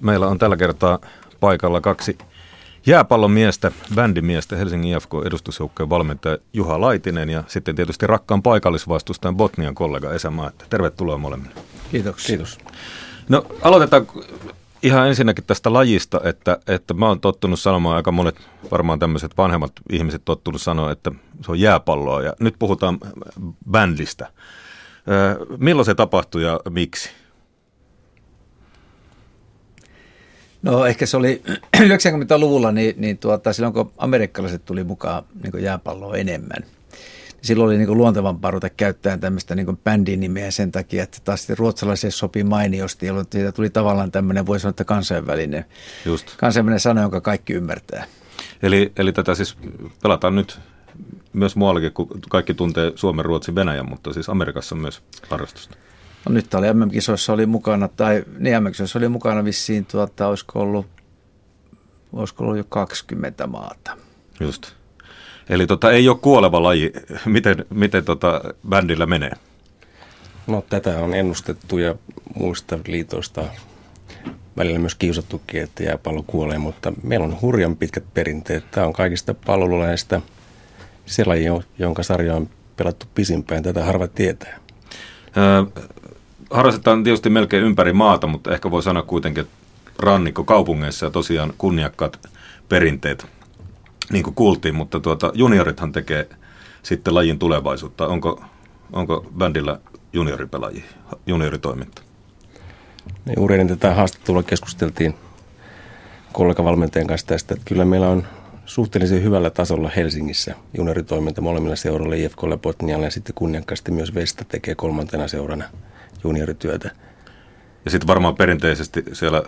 Meillä on tällä kertaa paikalla kaksi jääpallomiestä, bändimiestä, Helsingin IFK-edustusjoukkojen valmentaja Juha Laitinen ja sitten tietysti rakkaan paikallisvastustajan Botnian kollega Esa Määttä. Tervetuloa molemmille. Kiitoksia. Kiitos. No aloitetaan ihan ensinnäkin tästä lajista, että mä oon tottunut sanomaan, aika monet varmaan tämmöiset vanhemmat ihmiset tottunut sanoa, että se on jääpalloa ja nyt puhutaan bändistä. Milloin se tapahtui ja miksi? No ehkä se oli 90-luvulla, niin silloin kun amerikkalaiset tuli mukaan niin jääpalloa enemmän. Silloin oli niin luontevampaa ruveta käyttämään tämmöistä niin bändinimeä sen takia, että taas sitten ruotsalaisille sopii mainiosti, jolloin siitä tuli tavallaan tämmöinen, voi sanoa, että kansainvälinen sana, jonka kaikki ymmärtää. Eli tätä siis pelataan nyt myös muuallakin, kun kaikki tuntee Suomen, Ruotsin, Venäjän, mutta siis Amerikassa myös harrastusta. No nyt oli MM-kisoissa oli mukana, vissiin, olisiko ollut jo 20 maata. Just. Eli ei ole kuoleva laji. Miten bändillä menee? No tätä on ennustettu ja muista liitoista välillä myös kiusattukin, että jääpallo kuolee, mutta meillä on hurjan pitkät perinteet. Tämä on kaikista pallolulajeista se laji, jonka sarja on pelattu pisimpään. Tätä harva tietää. Harrastetaan tietysti melkein ympäri maata, mutta ehkä voi sanoa kuitenkin, että rannikkokaupungeissa ja tosiaan kunniakkaat perinteet, niin kuin kuultiin, mutta juniorithan tekee sitten lajin tulevaisuutta. Onko bändillä junioripelajia, junioritoiminta? Juuri ennen tätä haastattelua keskusteltiin kollegavalmentajan kanssa tästä, että kyllä meillä on suhteellisen hyvällä tasolla Helsingissä junioritoiminta molemmilla seuroilla, IFK:lla ja Botnialla, ja sitten kunniakkaasti myös Vesta tekee kolmantena seurana juniorityötä. Ja sitten varmaan perinteisesti siellä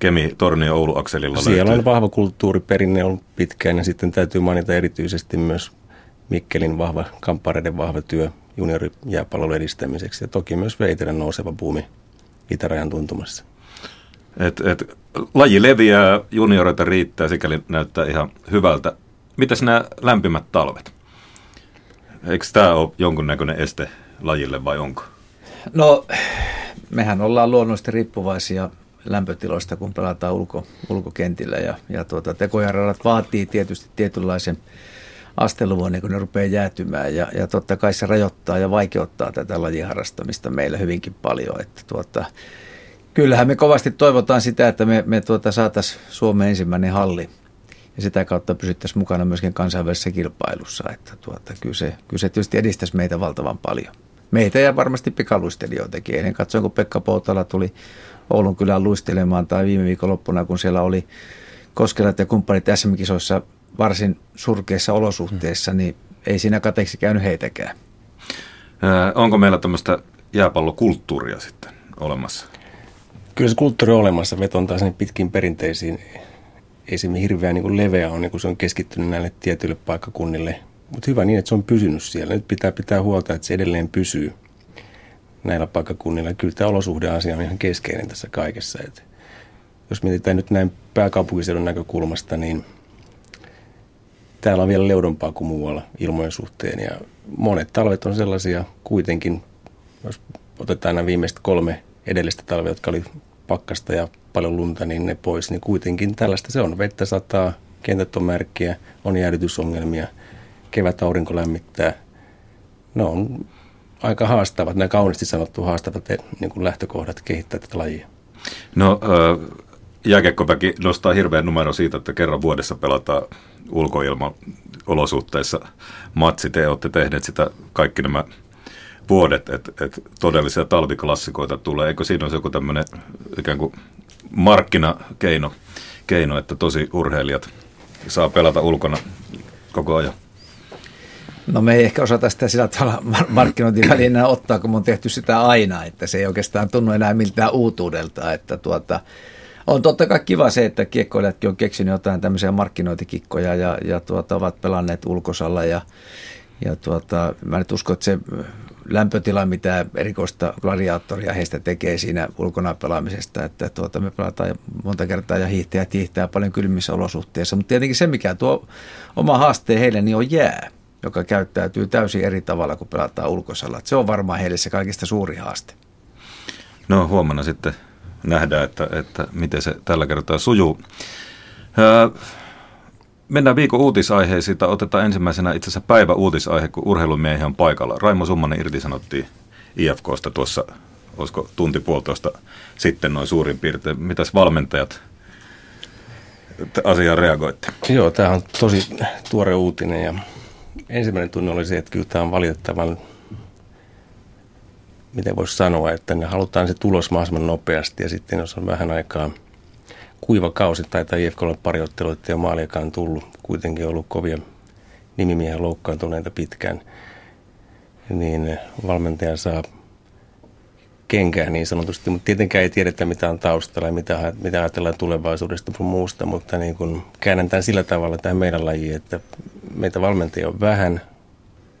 Kemi, Tornio, Oulu-akselilla siellä löytyy. On vahva kulttuuriperinne ollut pitkään, ja sitten täytyy mainita erityisesti myös Mikkelin vahva, kamppareiden vahva työ juniorijääpallon edistämiseksi, ja toki myös Veitelän nouseva buumi itärajan tuntumassa. Laji leviää, junioreita riittää, sikäli näyttää ihan hyvältä. Mitäs nämä lämpimät talvet? Eikö tämä ole jonkunnäköinen este lajille vai onko? No, mehän ollaan luonnollisesti riippuvaisia lämpötiloista, kun pelataan ulkokentillä ja tekojärjestelmät vaatii tietysti tietynlaisen asteluvun, niin kun ne rupeaa jäätymään ja totta kai se rajoittaa ja vaikeuttaa tätä lajiharrastamista meillä hyvinkin paljon, että kyllähän me kovasti toivotaan sitä, että me saataisiin Suomen ensimmäinen halli ja sitä kautta pysyttäisiin mukana myöskin kansainvälisessä kilpailussa, että kyllä se tietysti edistäisi meitä valtavan paljon. Meitä ja varmasti pikaluistelijoitakin. Ennen katsoin, kun Pekka Poutala tuli Oulun kylään luistelemaan tai viime viikonloppuna, kun siellä oli Koskelat ja kumppanit SM-kisoissa varsin surkeissa olosuhteissa, niin ei siinä kateeksi käynyt heitäkään. Onko meillä tämmöistä jääpallokulttuuria sitten olemassa? Kyllä se kulttuuri on olemassa. Veton taas niin pitkiin perinteisiin. Ei se hirveän niin kuin leveä ole, niin kun se on keskittynyt näille tietyille paikkakunnille. Mutta hyvä niin, että se on pysynyt siellä. Nyt pitää pitää huolta, että se edelleen pysyy näillä paikkakunnilla. Kyllä tämä olosuhdeasia on ihan keskeinen tässä kaikessa. Et jos mietitään nyt näin pääkaupunkiseudun näkökulmasta, niin täällä on vielä leudompaa kuin muualla ilmojen suhteen. Ja monet talvet on sellaisia kuitenkin, jos otetaan nämä viimeiset 3 edellistä talvea, jotka oli pakkasta ja paljon lunta, niin ne pois. Niin kuitenkin tällaista se on. Vettä sataa, kentät on märkiä, on jäädytysongelmia. Kevät aurinko lämmittää. Ne on aika haastavat, nämä kauniisti sanottu haastavat niin kuin lähtökohdat kehittää tätä lajia. No jääkiekkoväki nostaa hirveän numero siitä, että kerran vuodessa pelataan ulkoilmaolosuhteissa matsi. Te olette tehneet sitä kaikki nämä vuodet, että todellisia talviklassikoita tulee. Eikö siinä ole joku tämmöinen ikään kuin markkinakeino, että tosi urheilijat saa pelata ulkona koko ajan? No me ei ehkä osata sitä sillä tavalla markkinointivälineenä ottaa, kun me on tehty sitä aina, että se ei oikeastaan tunnu enää miltään uutuudelta. Että on totta kai kiva se, että kiekkoilijatkin on keksinyt jotain tämmöisiä markkinointikikkoja ja ovat pelanneet ulkosalla. Ja mä nyt uskon, että se lämpötila, mitä erikoista gladiaattoria heistä tekee siinä ulkona pelaamisesta, että me pelataan monta kertaa ja hiihtäjät hiihtää paljon kylmissä olosuhteissa. Mutta tietenkin se, mikä tuo oma haasteen heille, niin on jää, joka käyttäytyy täysin eri tavalla, kun pelataan ulkosalla. Se on varmaan heille se kaikista suuri haaste. No huomenna sitten nähdään, että miten se tällä kertaa sujuu. Mennään viikon uutisaiheisiin, tai otetaan ensimmäisenä itse asiassa päivä uutisaihe, kun urheilumiehiä on paikalla. Raimo Summanen irtisanottiin IFKsta tuossa, olisiko tunti puolitoista sitten noin suurin piirtein. Mitäs valmentajat asiaan reagoitte? Joo, tämä on tosi tuore uutinen ja ensimmäinen tunne oli se, että kyllä tämä on valitettavan, miten voisi sanoa, että ne halutaan se tulos mahdollisimman nopeasti ja sitten jos on vähän aikaa kuiva kausi, taitaa IFK:lle pari ottelua, ettei ole maaliakaan tullut, kuitenkin on ollut kovia nimimiehiä loukkaantuneita pitkään, niin valmentaja saa kenkään niin sanotusti, mutta tietenkään ei tiedetä mitä on taustalla ja mitä ajatellaan tulevaisuudesta ja muusta, mutta niin kun käännän tämän sillä tavalla tähän meidän lajiin, että meitä valmentajia on vähän,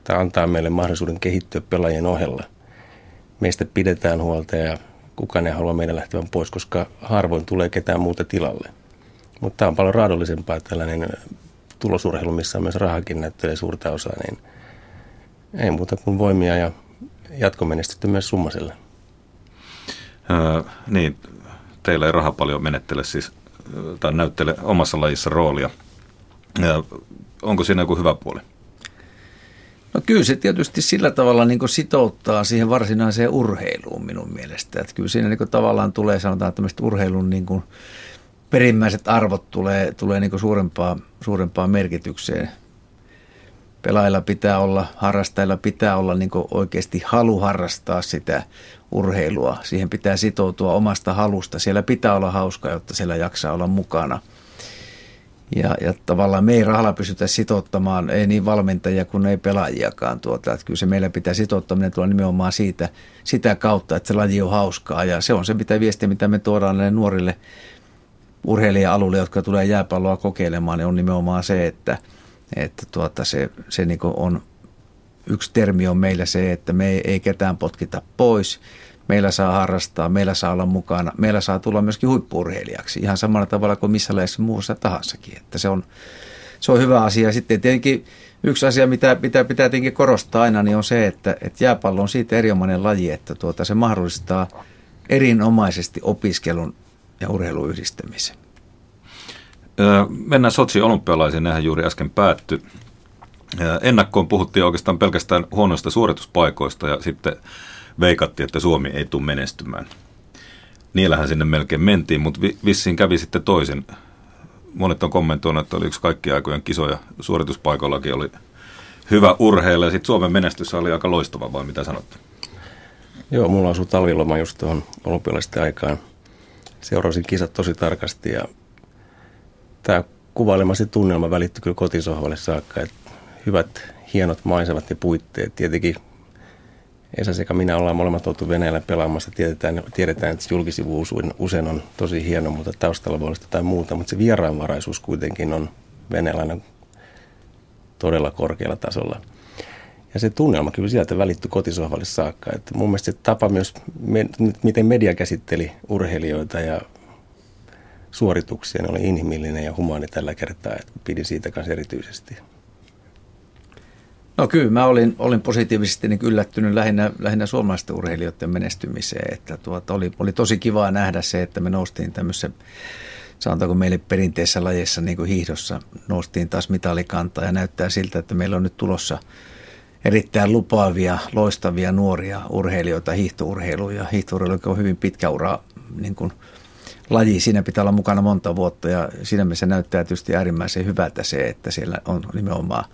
tämä antaa meille mahdollisuuden kehittyä pelaajien ohella. Meistä pidetään huolta ja kukaan ei halua meidän lähtevän pois, koska harvoin tulee ketään muuta tilalle. Mutta tämä on paljon raadollisempaa tällainen tulosurheilu, missä on myös rahakin näyttelee suurta osaa, niin ei muuta kuin voimia ja jatkomenestystä myös Summaselle. Niin, teillä ei raha paljon menettele siis, tai näyttele omassa lajissa roolia. Onko siinä joku hyvä puoli? No kyllä se tietysti sillä tavalla niin kuin sitouttaa siihen varsinaiseen urheiluun minun mielestä. Että kyllä siinä niin kuin tavallaan tulee, sanotaan tämmöiset urheilun niin kuin perimmäiset arvot tulee niin kuin suurempaan merkitykseen. Pelaajilla pitää olla, harrastajilla pitää olla niin kuin oikeasti halu harrastaa sitä urheilua. Siihen pitää sitoutua omasta halusta. Siellä pitää olla hauskaa, jotta siellä jaksaa olla mukana. Ja tavallaan me ei rahalla pystytä sitouttamaan, ei niin valmentajia kuin ei pelaajiakaan tuota. Että kyllä se meillä pitää sitouttaminen tulla nimenomaan siitä, sitä kautta, että se laji on hauskaa. Ja se on se mitä viestiä, mitä me tuodaan näille nuorille urheilija-alueille, jotka tulee jääpalloa kokeilemaan, niin on nimenomaan se, että se niin kuin on, yksi termi on meillä se, että me ei ketään potkita pois. Meillä saa harrastaa, meillä saa olla mukana, meillä saa tulla myöskin huippu-urheilijaksi ihan samalla tavalla kuin missä lajissa muussa tahansakin. Että se on hyvä asia. Sitten tietenkin yksi asia, mitä pitää tietenkin korostaa aina, niin on se, että jääpallo on siitä erinomainen laji, että se mahdollistaa erinomaisesti opiskelun ja urheilun yhdistämisen. Mennään Sotsin olympialaisiin, nehän juuri äsken päättyi. Ennakkoon puhuttiin oikeastaan pelkästään huonoista suorituspaikoista ja sitten veikattiin, että Suomi ei tule menestymään. Niillähän sinne melkein mentiin, mutta vissiin kävi sitten toisin. Monet on kommentoinut, että oli yksi kaikkien aikojen kisoja. Suorituspaikoillakin oli hyvä urheilla ja sitten Suomen menestys oli aika loistava, vai mitä sanotte? Joo, mulla on ollut talviloma just tuohon olympialaisten aikaan. Seurasin kisat tosi tarkasti ja tämä kuvailemasi tunnelma välittyi kyllä kotisohvalle saakka. Että hyvät, hienot maisemat ja puitteet tietenkin. Esa sekä minä ollaan molemmat oltu Venäjällä pelaamassa. Tiedetään, että julkisivu usein on tosi hieno, mutta taustalla voi olla jotain muuta. Mutta se vieraanvaraisuus kuitenkin on Venäjällä todella korkealla tasolla. Ja se tunnelma kyllä sieltä välittyi kotisohvalle saakka. Että mun mielestä se tapa myös, miten media käsitteli urheilijoita ja suorituksia, oli inhimillinen ja humaani tällä kertaa. Että pidin siitä kanssa erityisesti. No kyllä, mä olin positiivisesti niin yllättynyt lähinnä suomalaisten urheilijoiden menestymiseen, että oli tosi kivaa nähdä se, että me noustiin tämmöisessä, sanotaanko meille perinteisessä lajeissa niin kuin hiihdossa, noustiin taas mitalikantaa ja näyttää siltä, että meillä on nyt tulossa erittäin lupaavia, loistavia nuoria urheilijoita, hiihtourheiluun ja hiihtourheilu on hyvin pitkä ura niin kuin laji. Siinä pitää olla mukana monta vuotta ja siinä mielessä näyttää tietysti äärimmäisen hyvältä se, että siellä on nimenomaan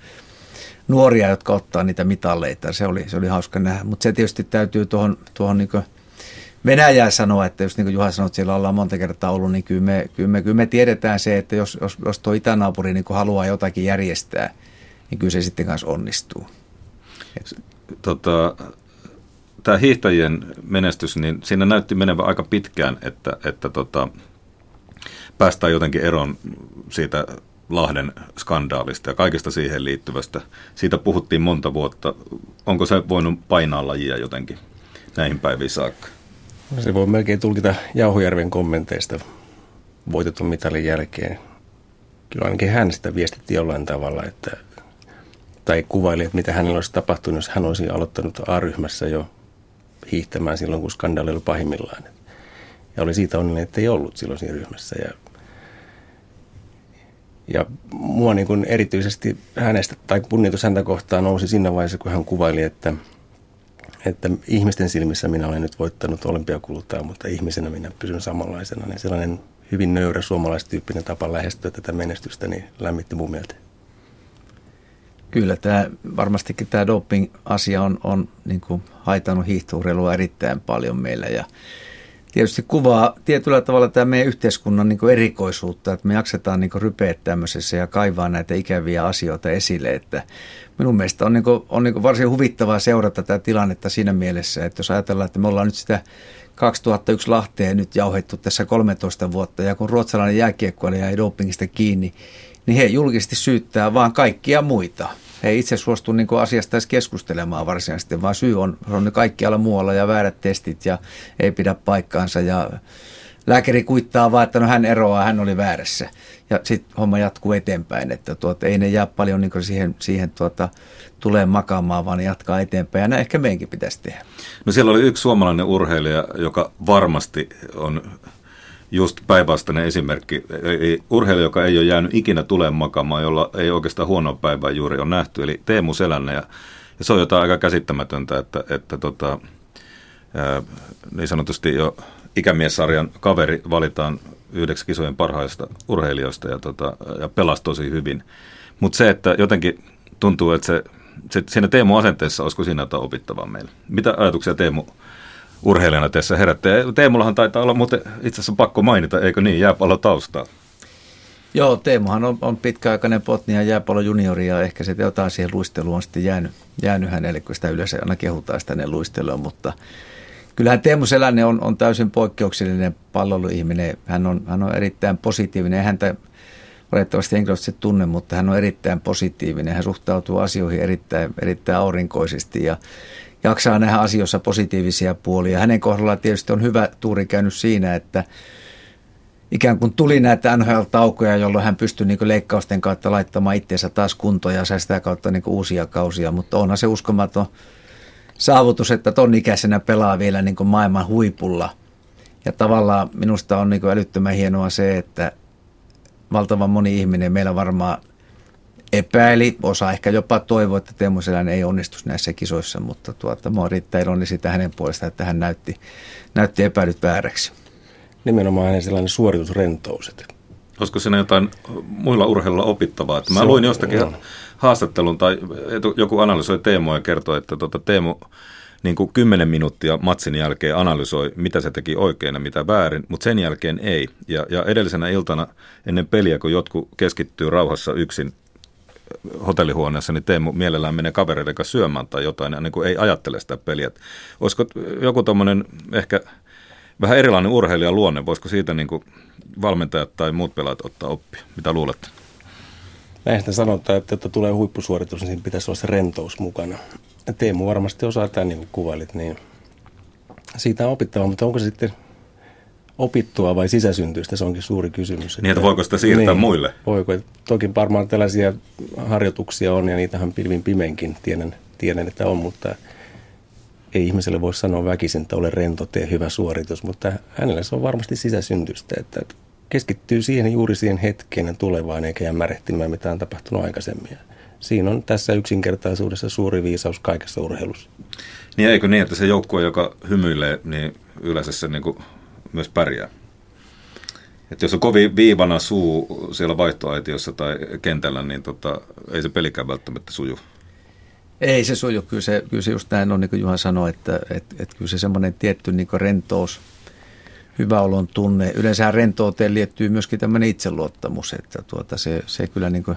nuoria, jotka ottaa niitä mitalleita. Se oli hauska nähdä. Mutta se tietysti täytyy tuohon niin Venäjää sanoa, että jos niin kuin Juha sanoi, että siellä ollaan monta kertaa ollut, niin kyllä me tiedetään se, että jos tuo itänaapuri niin haluaa jotakin järjestää, niin kyllä se sitten kanssa onnistuu. Tämä hiihtäjien menestys, niin siinä näytti menevän aika pitkään, että päästään jotenkin eroon siitä Lahden skandaalista ja kaikesta siihen liittyvästä. Siitä puhuttiin monta vuotta. Onko se voinut painaa lajia jotenkin näihin päiviin saakka? Se voi melkein tulkita Jauhojärven kommenteista voitetun mitalin jälkeen. Kyllä ainakin hän sitä viestitti jollain tavalla, tai kuvaili, että mitä hänellä olisi tapahtunut, jos hän olisi aloittanut A-ryhmässä jo hiihtämään silloin, kun skandaali oli pahimmillaan. Ja oli siitä onnellinen, että ei ollut silloin siinä ryhmässä. Ja mua niin kuin erityisesti hänestä tai punnitus häntä kohtaan nousi siinä vaiheessa, kun hän kuvaili, että ihmisten silmissä minä olen nyt voittanut olympiakultaa, mutta ihmisenä minä pysyn samanlaisena. Niin sellainen hyvin nöyrä suomalaistyyppinen tapa lähestyä tätä menestystä niin lämmitti mun mieltä. Kyllä, tämä, varmastikin tämä doping-asia on niin kuin haitannut hiihtourheilua erittäin paljon meillä ja tietysti kuvaa tietyllä tavalla tämä meidän yhteiskunnan niin kuin erikoisuutta, että me jaksetaan niin kuin rypeä tämmöisessä ja kaivaa näitä ikäviä asioita esille. Että minun mielestä on varsin huvittavaa seurata tätä tilannetta siinä mielessä, että jos ajatellaan, että me ollaan nyt sitä 2001 Lahtea nyt jauhettu tässä 13 vuotta ja kun ruotsalainen jääkiekkoilija jäi dopingista kiinni, niin he julkisesti syyttää vaan kaikkia muita. He ei itse suostu niin kuin asiasta edes keskustelemaan varsinaisesti, vaan syy on kaikkialla muualla ja väärät testit ja ei pidä paikkaansa. Ja lääkäri kuittaa vaan, että no hän eroaa, hän oli väärässä. Ja sitten homma jatkuu eteenpäin, että ei ne jää paljon niin kuin siihen tulee makaamaan, vaan jatkaa eteenpäin. Ja näin ehkä meidänkin pitäisi tehdä. No siellä oli yksi suomalainen urheilija, joka varmasti on... Just päinvastainen esimerkki. Urheilija, joka ei ole jäänyt ikinä tuleen makaamaan, jolla ei oikeastaan huonoa päivää juuri on nähty, eli Teemu Selänne. Ja se on jotain aika käsittämätöntä, että niin sanotusti jo ikämiessarjan kaveri valitaan yhdeksi kisojen parhaista urheilijoista ja pelasi tosi hyvin. Mutta se, että jotenkin tuntuu, että se siinä Teemu asenteessa olisiko siinä jotain opittavaa meillä. Mitä ajatuksia Teemu urheilijana tässä herättää? Teemullahan taitaa olla muuten itse asiassa pakko mainita, eikö niin, jääpallo taustaa. Joo, Teemuhan on pitkäaikainen Botnian jääpallo juniori ja ehkä se jotain siihen luisteluun on sitten jäänyt hänelle, kun sitä yleensä aina kehutaan sitä hänen luistelua, mutta kyllähän Teemu Selänne on täysin poikkeuksellinen palloiluihminen. Hän on erittäin positiivinen, häntä valitettavasti henkilöstö tunne, mutta hän on erittäin positiivinen, hän suhtautuu asioihin erittäin aurinkoisesti ja jaksaa nähdä asioissa positiivisia puolia. Hänen kohdallaan tietysti on hyvä tuuri käynyt siinä, että ikään kuin tuli näitä NHL-taukoja, jolloin hän pystyi niin kuin leikkausten kautta laittamaan itseensä taas kuntoon ja sai sitä kautta niin kuin uusia kausia. Mutta onhan se uskomaton saavutus, että ton ikäisenä pelaa vielä niin kuin maailman huipulla. Ja tavallaan minusta on niin kuin älyttömän hienoa se, että valtavan moni ihminen meillä varmaan epäili, osa ehkä jopa toivoi, että Teemu Selänne ei onnistu näissä kisoissa, mutta mä oon erittäin iloinen sitä hänen puolestaan, että hän näytti epäilyt vääräksi. Nimenomaan hänen sellainen suoritusrentous. Olisiko siinä jotain muilla urheilulla opittavaa? Että mä luin jostakin haastattelun tai joku analysoi Teemua ja kertoi, että Teemu niin kuin 10 minuuttia matsin jälkeen analysoi, mitä se teki oikein ja mitä väärin, mutta sen jälkeen ei. Ja edellisenä iltana ennen peliä, kun jotkut keskittyy rauhassa yksin hotellihuoneessa, niin Teemu mielellään menee kavereiden kanssa syömään tai jotain, ja niin kuin ei ajattele sitä peliä. Olisiko joku tommoinen ehkä vähän erilainen urheilijan luonne, voisiko siitä niin kuin valmentajat tai muut pelaajat ottaa oppia? Mitä luulette? Näistä sanotaan, että jotta tulee huippusuoritus, niin siinä pitäisi olla se rentous mukana. Teemu varmasti osaa tämän, niin kuin kuvailit, niin siitä on opittava, mutta onko se sitten opittua vai sisäsyntyistä, se onkin suuri kysymys. Niin, että voiko sitä siirtää muille? Voiko. Toki varmaan tällaisia harjoituksia on, ja niitähän pilvin pimeinkin tiedän, että on, mutta ei ihmiselle voi sanoa väkisin, että ole rento, tee hyvä suoritus, mutta hänellä se on varmasti sisäsyntyistä, että keskittyy siihen juuri siihen hetkeen ja tulevaan, eikä jää märehtimään, mitä on tapahtunut aikaisemmin. Siinä on tässä yksinkertaisuudessa suuri viisaus kaikessa urheilussa. Niin, eikö niin, että se joukkue, joka hymyilee, niin yleensä se niin kuin myös pärjää. Et jos on kovin viivana suu siellä vaihtoaitiossa tai kentällä, niin ei se pelikään välttämättä suju. Ei se suju. Kyllä se just näin on, niin kuin Juha sanoi, että kyllä se semmoinen tietty niin kuin rentous, hyvä olon tunne. Yleensä rentouteen liittyy myöskin tämmöinen itseluottamus, että se kyllä niin kuin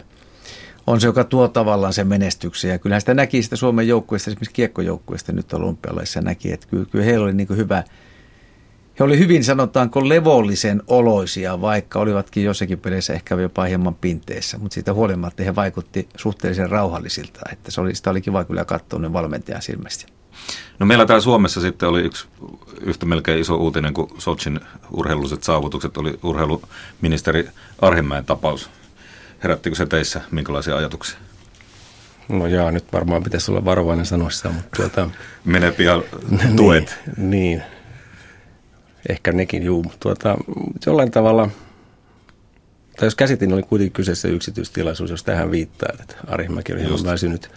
on se, joka tuo tavallaan sen menestyksen. Ja kyllähän sitä näki sitä Suomen joukkueesta, esimerkiksi kiekkojoukkueesta nyt olympialaisissa näki, että kyllä heillä oli niin kuin hyvä. He olivat hyvin, sanotaanko, levollisen oloisia, vaikka olivatkin jossakin peleissä ehkä jopa hieman pinteessä. Mutta siitä huolimatta he vaikutti suhteellisen rauhallisilta. Että sitä oli kiva kyllä katsoa nyt valmentajan silmästi. No meillä täällä Suomessa sitten oli yhtä melkein iso uutinen kuin Sotsin urheilulliset saavutukset. Oli urheiluministeri Arhinmäen tapaus. Herättikö se teissä minkälaisia ajatuksia? No jaa, nyt varmaan pitäisi olla varovainen sanoissa, mutta mene pian tuet. Niin. Ehkä nekin, juu. Jollain tavalla, tai jos käsitin, oli kuitenkin kyseessä yksityistilaisuus, jos tähän viittaa, että Arhinmäki oli hieman väsynyt.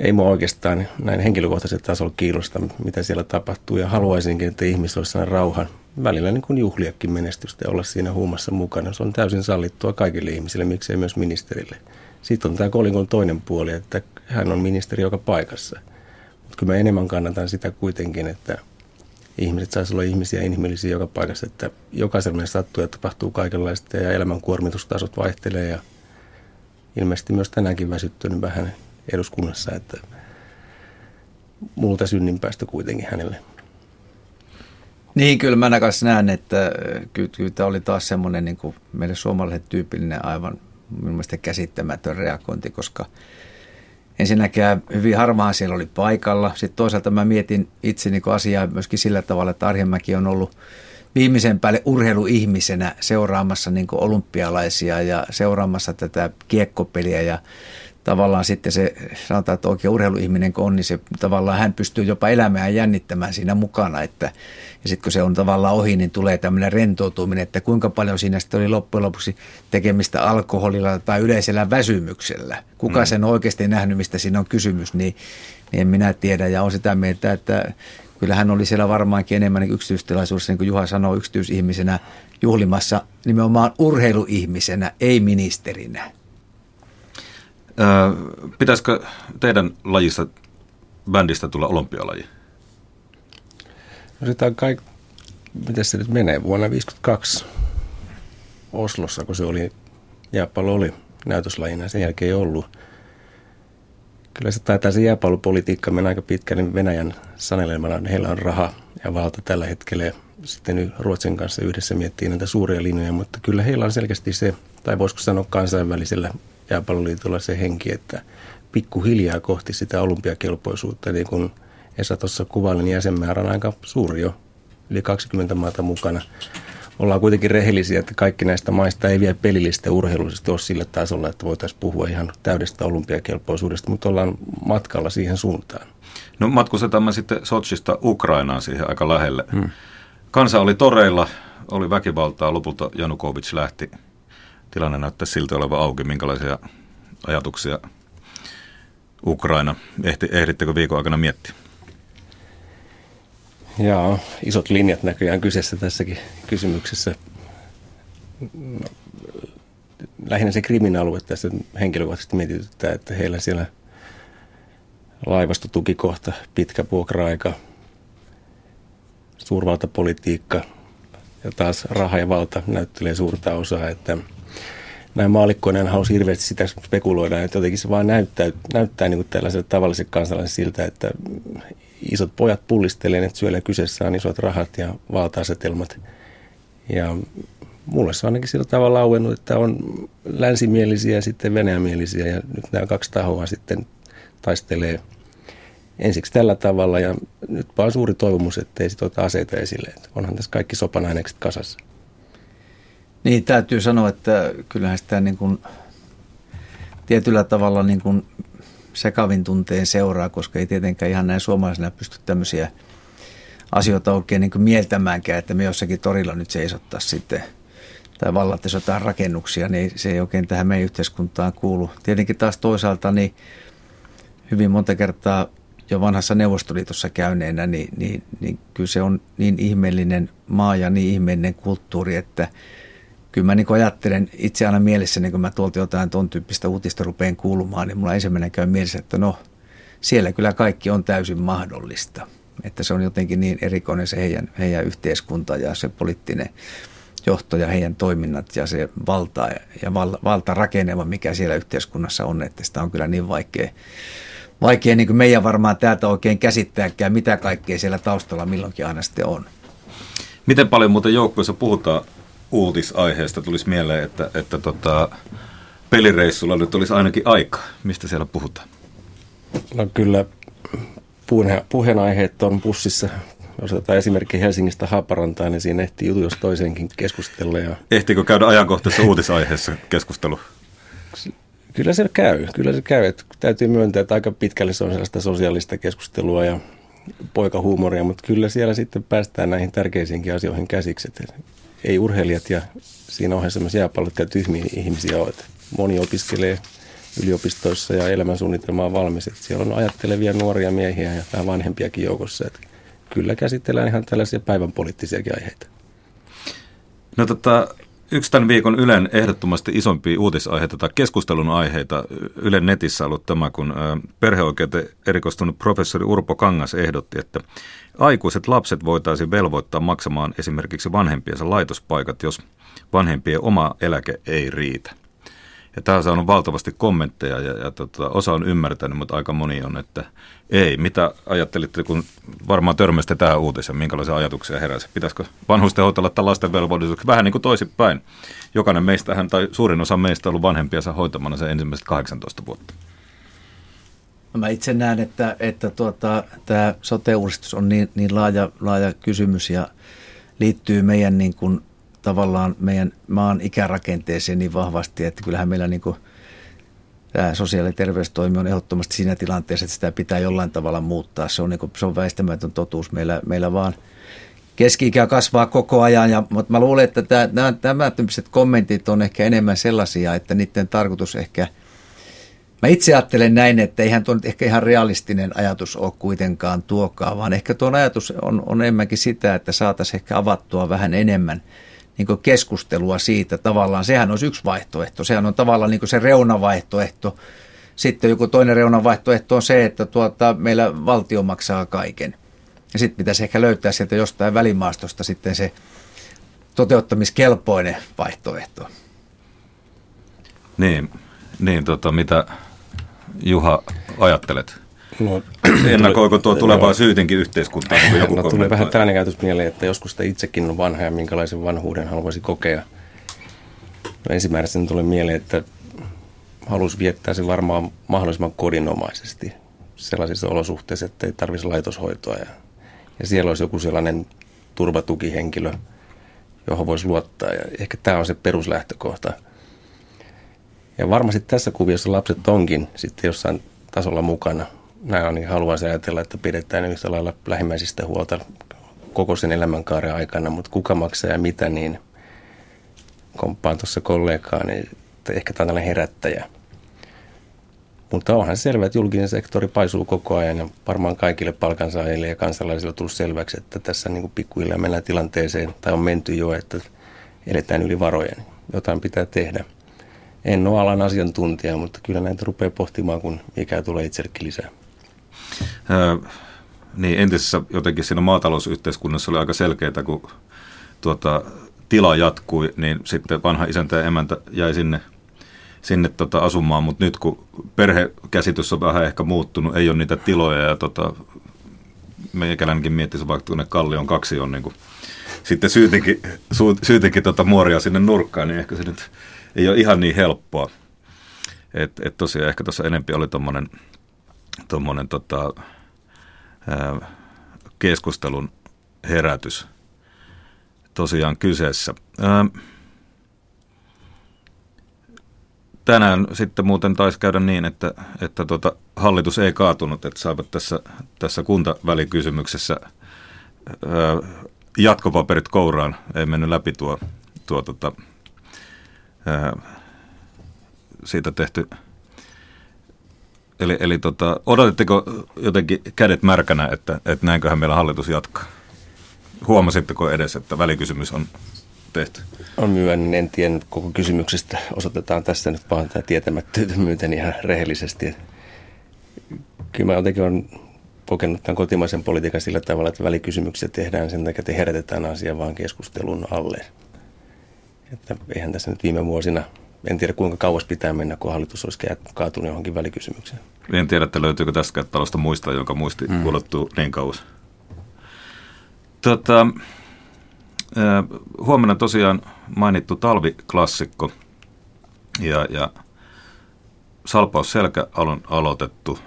Ei mua oikeastaan näin henkilökohtaisella tasolla kiinnosta, mitä siellä tapahtuu, ja haluaisinkin, että ihmiset olisivat rauhan. Välillä niin kuin juhliakin menestystä ja olla siinä huumassa mukana. Se on täysin sallittua kaikille ihmisille, miksei myös ministerille. Sitten on tämä kolikon toinen puoli, että hän on ministeri joka paikassa. Mutta kyllä mä enemmän kannatan sitä kuitenkin, että ihmiset saisivat olla ihmisiä inhimillisiä joka paikassa, että jokaisella meillä sattuu ja tapahtuu kaikenlaista ja elämän kuormitustasot vaihtelee ja ilmeisesti myös tänäänkin väsyttynyt vähän eduskunnassa, että multa synninpäästö kuitenkin hänelle. Niin, kyllä mä kanssa näen, että kyllä tämä oli taas semmoinen niin kuin meille suomalaiset tyypillinen aivan mielestäni käsittämätön reagointi, koska ensinnäkin hyvin harvaan siellä oli paikalla. Sitten toisaalta mä mietin itse niin kuin asiaa myöskin sillä tavalla, että Arhinmäki on ollut viimeisen päälle urheiluihmisenä seuraamassa niin kuin olympialaisia ja seuraamassa tätä kiekkopeliä ja tavallaan sitten se, sanotaan, että oikein urheiluihminen kun on, niin se tavallaan hän pystyy jopa elämään jännittämään siinä mukana. Että, ja sitten kun se on tavallaan ohi, niin tulee tämmöinen rentoutuminen, että kuinka paljon siinä sitten oli loppujen lopuksi tekemistä alkoholilla tai yleisellä väsymyksellä. Kuka sen on oikeasti nähnyt, mistä siinä on kysymys, niin en minä tiedä. Ja on sitä mieltä, että kyllähän oli siellä varmaankin enemmän niin yksityistilaisuudessa, niin kuin Juha sanoi, yksityisihmisenä juhlimassa nimenomaan urheiluihmisenä, ei ministerinä. Pitäisikö teidän lajista, bändistä tulla olympialaji? No sitä on kaikki, miten se nyt menee, vuonna 1952 Oslossa, kun se oli, jääpallo oli näytöslajina, sen jälkeen ei ollut. Kyllä se taitaa se jääpallopolitiikka mennä aika pitkälle niin Venäjän sanelemana, heillä on raha ja valta tällä hetkellä. Sitten nyt Ruotsin kanssa yhdessä miettii näitä suuria linjoja, mutta kyllä heillä on selkeästi se, tai voisiko sanoa kansainvälisellä jääpalloliitolla se henki, että pikkuhiljaa kohti sitä olympiakelpoisuutta, niin kuin Esa tuossa kuvaili, niin jäsenmäärä on aika suuri jo, yli 20 maata mukana. Ollaan kuitenkin rehellisiä, että kaikki näistä maista ei vielä pelillisesti urheilullisesti ole sillä tasolla, että voitaisiin puhua ihan täydestä olympiakelpoisuudesta, mutta ollaan matkalla siihen suuntaan. No matkustetaan me sitten Sotsista Ukrainaan siihen aika lähelle. Kansa oli toreilla, oli väkivaltaa, lopulta Janukovic lähti. Tilanne näyttää silti olevan auki. Minkälaisia ajatuksia Ukraina? Ehdittekö viikon aikana miettiä? Joo, isot linjat näköjään kyseessä tässäkin kysymyksessä. No, lähinnä se Krimin alue tässä henkilökohtaisesti mietityttää, että heillä siellä laivastotukikohta, pitkä vuokra-aika, suurvaltapolitiikka ja taas raha ja valta näyttelee suurta osaa, että näin maallikkoina en halus hirveästi sitä spekuloida, että jotenkin se vaan näyttää niin kuin tällaiselle tavalliselle kansalaiselle siltä, että isot pojat pullistelee, että syöllä kyseessä on isot rahat ja valta-asetelmat. Ja mulle se on ainakin sillä tavalla auennut, että on länsimielisiä ja sitten venäjämielisiä ja nyt nämä kaksi tahoa sitten taistelee ensiksi tällä tavalla ja nyt vaan suuri toivomus, ettei sit ota aseita esille, että onhan tässä kaikki sopan ainekset kasassa. Niin, täytyy sanoa, että kyllähän sitä niin kuin tietyllä tavalla niin kuin sekavin tunteen seuraa, koska ei tietenkään ihan näin suomalaisena pysty tämmöisiä asioita oikein niin kuin mieltämäänkään, että me jossakin torilla nyt seisottaisiin sitten tai vallattaisiin jotain rakennuksia, niin se ei oikein tähän meidän yhteiskuntaan kuulu. Tietenkin taas toisaalta niin hyvin monta kertaa jo vanhassa Neuvostoliitossa käyneenä, niin kyllä se on niin ihmeellinen maa ja niin ihmeellinen kulttuuri, että kyllä mä niin ajattelen itse aina mielessäni, kun mä tuolta jotain ton tyyppistä uutista rupean kuulumaan, niin mulla ensimmäinen käy mielessä, että no siellä kyllä kaikki on täysin mahdollista. Että se on jotenkin niin erikoinen se heidän yhteiskunta ja se poliittinen johto ja heidän toiminnat ja se valta ja valtarakennelma, mikä siellä yhteiskunnassa on, että sitä on kyllä niin vaikea niin kuin meidän varmaan täältä oikein käsittääkään, mitä kaikkea siellä taustalla milloinkin aina sitten on. Miten paljon muuten joukkueessa puhutaan uutisaiheesta? Tulisi mieleen, että pelireissulla nyt olisi ainakin aikaa. Mistä siellä puhutaan? No kyllä puheenaiheet on bussissa. Jos otetaan esimerkki Helsingistä Haaparantaan, niin siinä ehtii jutu jos toiseenkin keskustella. Ja ehtiikö käydä ajankohtaisessa uutisaiheessa keskustelu? Kyllä se käy. Että täytyy myöntää, että aika pitkälle se on sellaista sosiaalista keskustelua ja poikahuumoria, mutta kyllä siellä sitten päästään näihin tärkeisiinkin asioihin käsiksi. Et ei urheilijat ja siinä ohessa myös jääpallotkaan tyhmiä ihmisiä ole. Moni opiskelee yliopistoissa ja elämänsuunnitelma on valmis. Et siellä on ajattelevia nuoria miehiä ja vähän vanhempiakin joukossa. Et kyllä käsitellään ihan tällaisia päivän poliittisiakin aiheita. No yksi tämän viikon Ylen ehdottomasti isompia uutisaiheita tai keskustelun aiheita Ylen netissä on ollut tämä, kun perheoikeuteen erikoistunut professori Urpo Kangas ehdotti, että aikuiset lapset voitaisiin velvoittaa maksamaan esimerkiksi vanhempiensa laitospaikat, jos vanhempien oma eläke ei riitä. Ja tämä on saanut valtavasti kommentteja ja osa on ymmärtänyt, mutta aika moni on, että ei. Mitä ajattelitte, kun varmaan törmäsitte tähän uutiseen, minkälaisia ajatuksia heräsi? Pitäisikö vanhustenhoitolla tai lasten velvollisuudeksi? Vähän niin kuin toisinpäin. Jokainen meistähän tai suurin osa meistä on ollut vanhempiensa hoitamana sen ensimmäiset 18 vuotta. No mä itse näen, että tämä sote-uudistus on niin laaja kysymys ja liittyy meidän niin kuin tavallaan meidän maan ikärakenteeseen niin vahvasti, että kyllähän meillä niin kuin tämä sosiaali- ja terveystoimi on ehdottomasti siinä tilanteessa, että sitä pitää jollain tavalla muuttaa. Se on, niin kuin, se on väistämätön totuus. Meillä vaan keski-ikä kasvaa koko ajan, mutta mä luulen, että nämä tyyppiset kommentit on ehkä enemmän sellaisia, että niiden tarkoitus ehkä, mä itse ajattelen näin, että eihän tuo nyt ehkä ihan realistinen ajatus ole kuitenkaan tuokaan, vaan ehkä tuon ajatus on enemmänkin sitä, että saataisiin ehkä avattua vähän enemmän niin kuin keskustelua siitä tavallaan, sehän olisi yksi vaihtoehto, sehän on tavallaan niin kuin se reunavaihtoehto. Sitten joku toinen reunavaihtoehto on se, että meillä valtio maksaa kaiken. Ja sitten pitäisi ehkä löytää sieltä jostain välimaastosta sitten se toteuttamiskelpoinen vaihtoehto. Niin, mitä Juha ajattelet? No, ennakoiko tuo tulevaa syytenkin yhteiskuntaan? Tulee vähän tällainen käytös mieleen, että joskus sitä itsekin on vanha ja minkälaisen vanhuuden haluaisi kokea. No, ensimmäisenä tulee mieleen, että haluaisi viettää se varmaan mahdollisimman kodinomaisesti sellaisissa olosuhteissa, että ei tarvitsisi laitoshoitoa. Ja siellä olisi joku sellainen turvatukihenkilö, johon voisi luottaa. Ja ehkä tämä on se peruslähtökohta. Ja varmasti tässä kuviossa lapset onkin sitten jossain tasolla mukana. Näin ainakin haluaisin ajatella, että pidetään yhtä lailla lähimmäisistä huolta koko sen elämänkaaren aikana, mutta kuka maksaa ja mitä, niin komppaan tuossa kollegaan, niin ehkä tämä on tällainen herättäjä. Mutta onhan selvää, että julkinen sektori paisuu koko ajan ja varmaan kaikille palkansaajille ja kansalaisille on tullut selväksi, että tässä niin kuin pikkuhiljaa mennään tilanteeseen tai on menty jo, että eletään yli varojen. Jotain pitää tehdä. En ole alan asiantuntija, mutta kyllä näitä rupeaa pohtimaan, kun ikää tulee itsellekin lisää. Niin entisessä jotenkin siinä maatalousyhteiskunnassa oli aika selkeää, kun tila jatkui, niin sitten vanha isäntä ja emäntä jäi sinne asumaan, mutta nyt kun perhekäsitys on vähän ehkä muuttunut, ei ole niitä tiloja ja meikäläinenkin miettisi vaikka tuonne Kallion kaksi on niin kuin, sitten syytenkin muoria sinne nurkkaan, niin ehkä se nyt ei ole ihan niin helppoa. Et tosiaan ehkä tuossa enempi oli tommonen keskustelun herätys tosiaan kyseessä. Tänään sitten muuten taisi käydä niin, että hallitus ei kaatunut, että saivat tässä kuntavälikysymyksessä jatkopaperit kouraan. Ei mennyt läpi tuo siitä tehty. Eli odotitteko jotenkin kädet märkänä, että näinköhän meillä hallitus jatkaa? Huomasitteko edes, että välikysymys on tehty? On myönnän, en tiennyt koko kysymyksestä. Osoitetaan tässä nyt vaan tämä tietämättömyyteen ihan rehellisesti. Kyllä mä jotenkin olen kokenut tämän kotimaisen politiikan sillä tavalla, että välikysymyksiä tehdään sen takia, että herätetään asiaa vaan keskustelun alle. Että eihän tässä nyt viime vuosina, en tiedä kuinka kauas pitää mennä, kun hallitus olisi kaatunut johonkin välikysymykseen. En tiedä, että löytyykö tästä talosta muista, jonka muisti kulottuu niin kauas. Huomenna tosiaan mainittu talviklassikko ja Salpausselkä on aloitettu.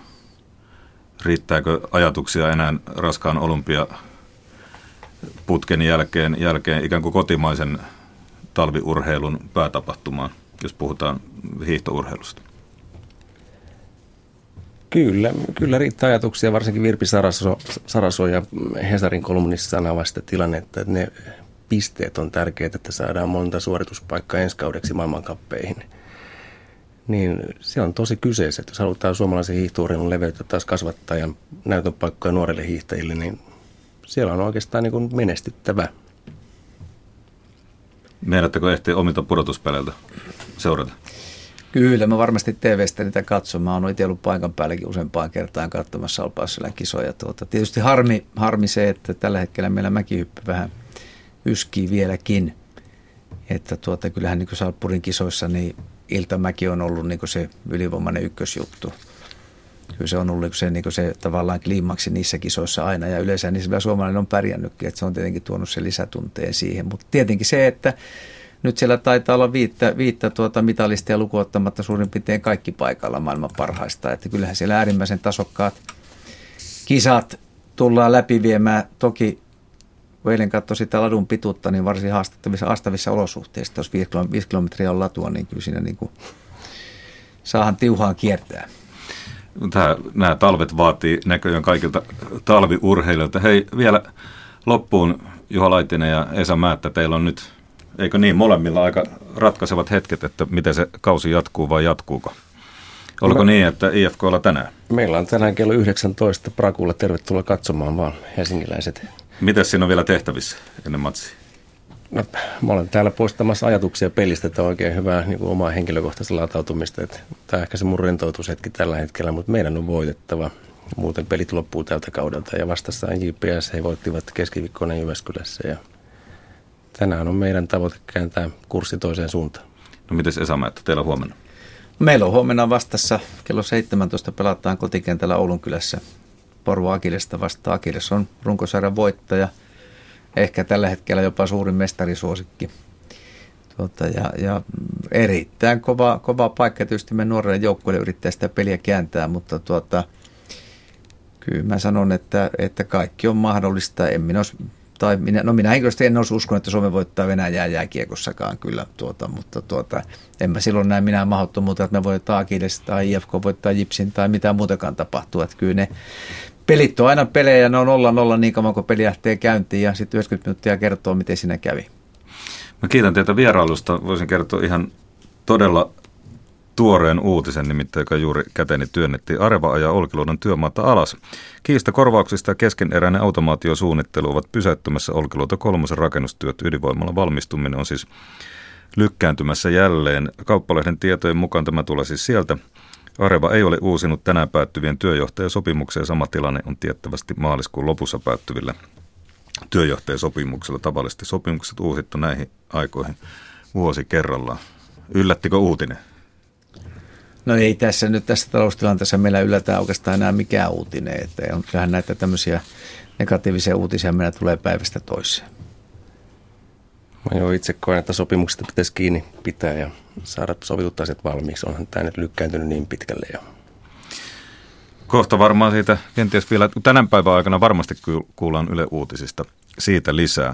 Riittääkö ajatuksia enää raskaan olympiaputken jälkeen ikään kuin kotimaisen talviurheilun päätapahtumaan, jos puhutaan hiihtourheilusta? Kyllä riittää ajatuksia, varsinkin Virpi Saraso ja Hesarin kolumnissa sanaa sitä tilannetta, että ne pisteet on tärkeitä, että saadaan monta suorituspaikkaa ensi kaudeksi maailmankappeihin. Niin se on tosi kyseessä, että jos halutaan suomalaisen hiihtourheilun leveyttä taas kasvattaa ja näytönpaikkoja nuorille hiihtäjille, niin siellä on oikeastaan niin kuin menestyttävä. Meidättekö ehtii omilta pudotuspeleiltä seurata? Kyllä, mä varmasti TV:stä niitä katson. Mä oon itse ollut paikan päälläkin useampaan kertaan katsomassa Salpausselän kisoja. Tietysti harmi se, että tällä hetkellä meillä mäkihyppy vähän yskii vieläkin. Että kyllähän niin kuin Salppurin kisoissa niin iltamäki on ollut niin kuin se ylivoimainen ykkösjuttu. Kyllä se on ollut niin kuin se tavallaan kliimaksi niissä kisoissa aina, ja yleensä niissä suomalainen on pärjännytkin, että se on tietenkin tuonut sen lisätunteen siihen. Mutta tietenkin se, että nyt siellä taitaa olla viittä mitalistia lukuun ottamatta suurin piirtein kaikki paikalla maailman parhaista. Että kyllähän siellä äärimmäisen tasokkaat kisat tullaan läpiviemään. Toki kun eilen katsoi sitä ladun pituutta, niin varsin haastavissa olosuhteissa. Jos 5 kilometriä on latua, niin kyllä siinä niin kuin saahan tiuhaan kiertää. Nämä talvet vaatii näköjään kaikilta talviurheilijoilta. Hei, vielä loppuun Juha Laitinen ja Esa Määttä, teillä on nyt, eikö niin, molemmilla aika ratkaisevat hetket, että miten se kausi jatkuu vai jatkuuko? Oliko niin, että IFK:lla tänään? Meillä on tänään kello 19 Prakulla. Tervetuloa katsomaan vaan helsingiläiset. Mitäs siinä on vielä tehtävissä ennen matsia? No, mä olen täällä poistamassa ajatuksia pelistä, että on oikein hyvää niin kuin omaa henkilökohtaista latautumista. Että tämä on ehkä se mun rentoutushetki tällä hetkellä, mutta meidän on voitettava. Muuten pelit loppuu tältä kaudelta ja vastassaan JPS, he voittivat keskiviikkona Jyväskylässä. Ja tänään on meidän tavoite kääntää kurssi toiseen suuntaan. No mites Esa Määttä, teillä on huomenna? Meillä on huomenna vastassa. Kello 17 pelataan kotikentällä Oulunkylässä Porvo Akilesta vastaan. Akiles on runkosarjan voittaja. Ehkä tällä hetkellä jopa suurin mestarisuosikki. Ja erittäin kova paikka. Tietysti me nuorelle joukkueelle yrittää sitä peliä kääntää, mutta kyllä mä sanon, että kaikki on mahdollista. Minä henkilöstön en olisi uskonut, että Suomi voittaa Venäjää jääkiekossakaan kyllä, mutta en mä silloin näe minä mahdottomuutta, että me voitetaan Akiles tai IFK voittaa Jipsin tai mitään muutakaan tapahtuu. Että kyllä ne pelit on aina pelejä, ne on 0-0 niin kauan, kun peli lähtee käyntiin ja sitten 90 minuuttia kertoo, miten siinä kävi. Mä kiitän teitä vierailusta. Voisin kertoa ihan todella tuoreen uutisen, nimittäin joka juuri käteeni työnnettiin. Areva ajaa Olkiluodon työmaata alas. Kiista korvauksista ja keskeneräinen automaatiosuunnittelu ovat pysäyttämässä Olkiluoto 3 rakennustyöt. Ydinvoimalla valmistuminen on siis lykkääntymässä jälleen. Kauppalehden tietojen mukaan tämä tulee siis sieltä. Areva ei ole uusinut tänään päättyvien työjohtajasopimukseen. Sama tilanne on tiettävästi maaliskuun lopussa päättyvillä työjohtajasopimuksella. Tavallisesti sopimukset uusittu näihin aikoihin vuosi kerrallaan. Yllättikö uutinen? No ei tässä taloustilanteessa meillä yllätä oikeastaan enää mikään uutinen. Että on kyllähän näitä tämmöisiä negatiivisia uutisia meillä tulee päivästä toiseen. Mä jo itse koen, että sopimuksesta pitäisi kiinni pitää ja saada sovitut asiat valmiiksi. Onhan tämä nyt lykkääntynyt niin pitkälle. Kohta varmaan siitä kenties vielä, tänä päivän aikana varmasti kuullaan Yle Uutisista siitä lisää.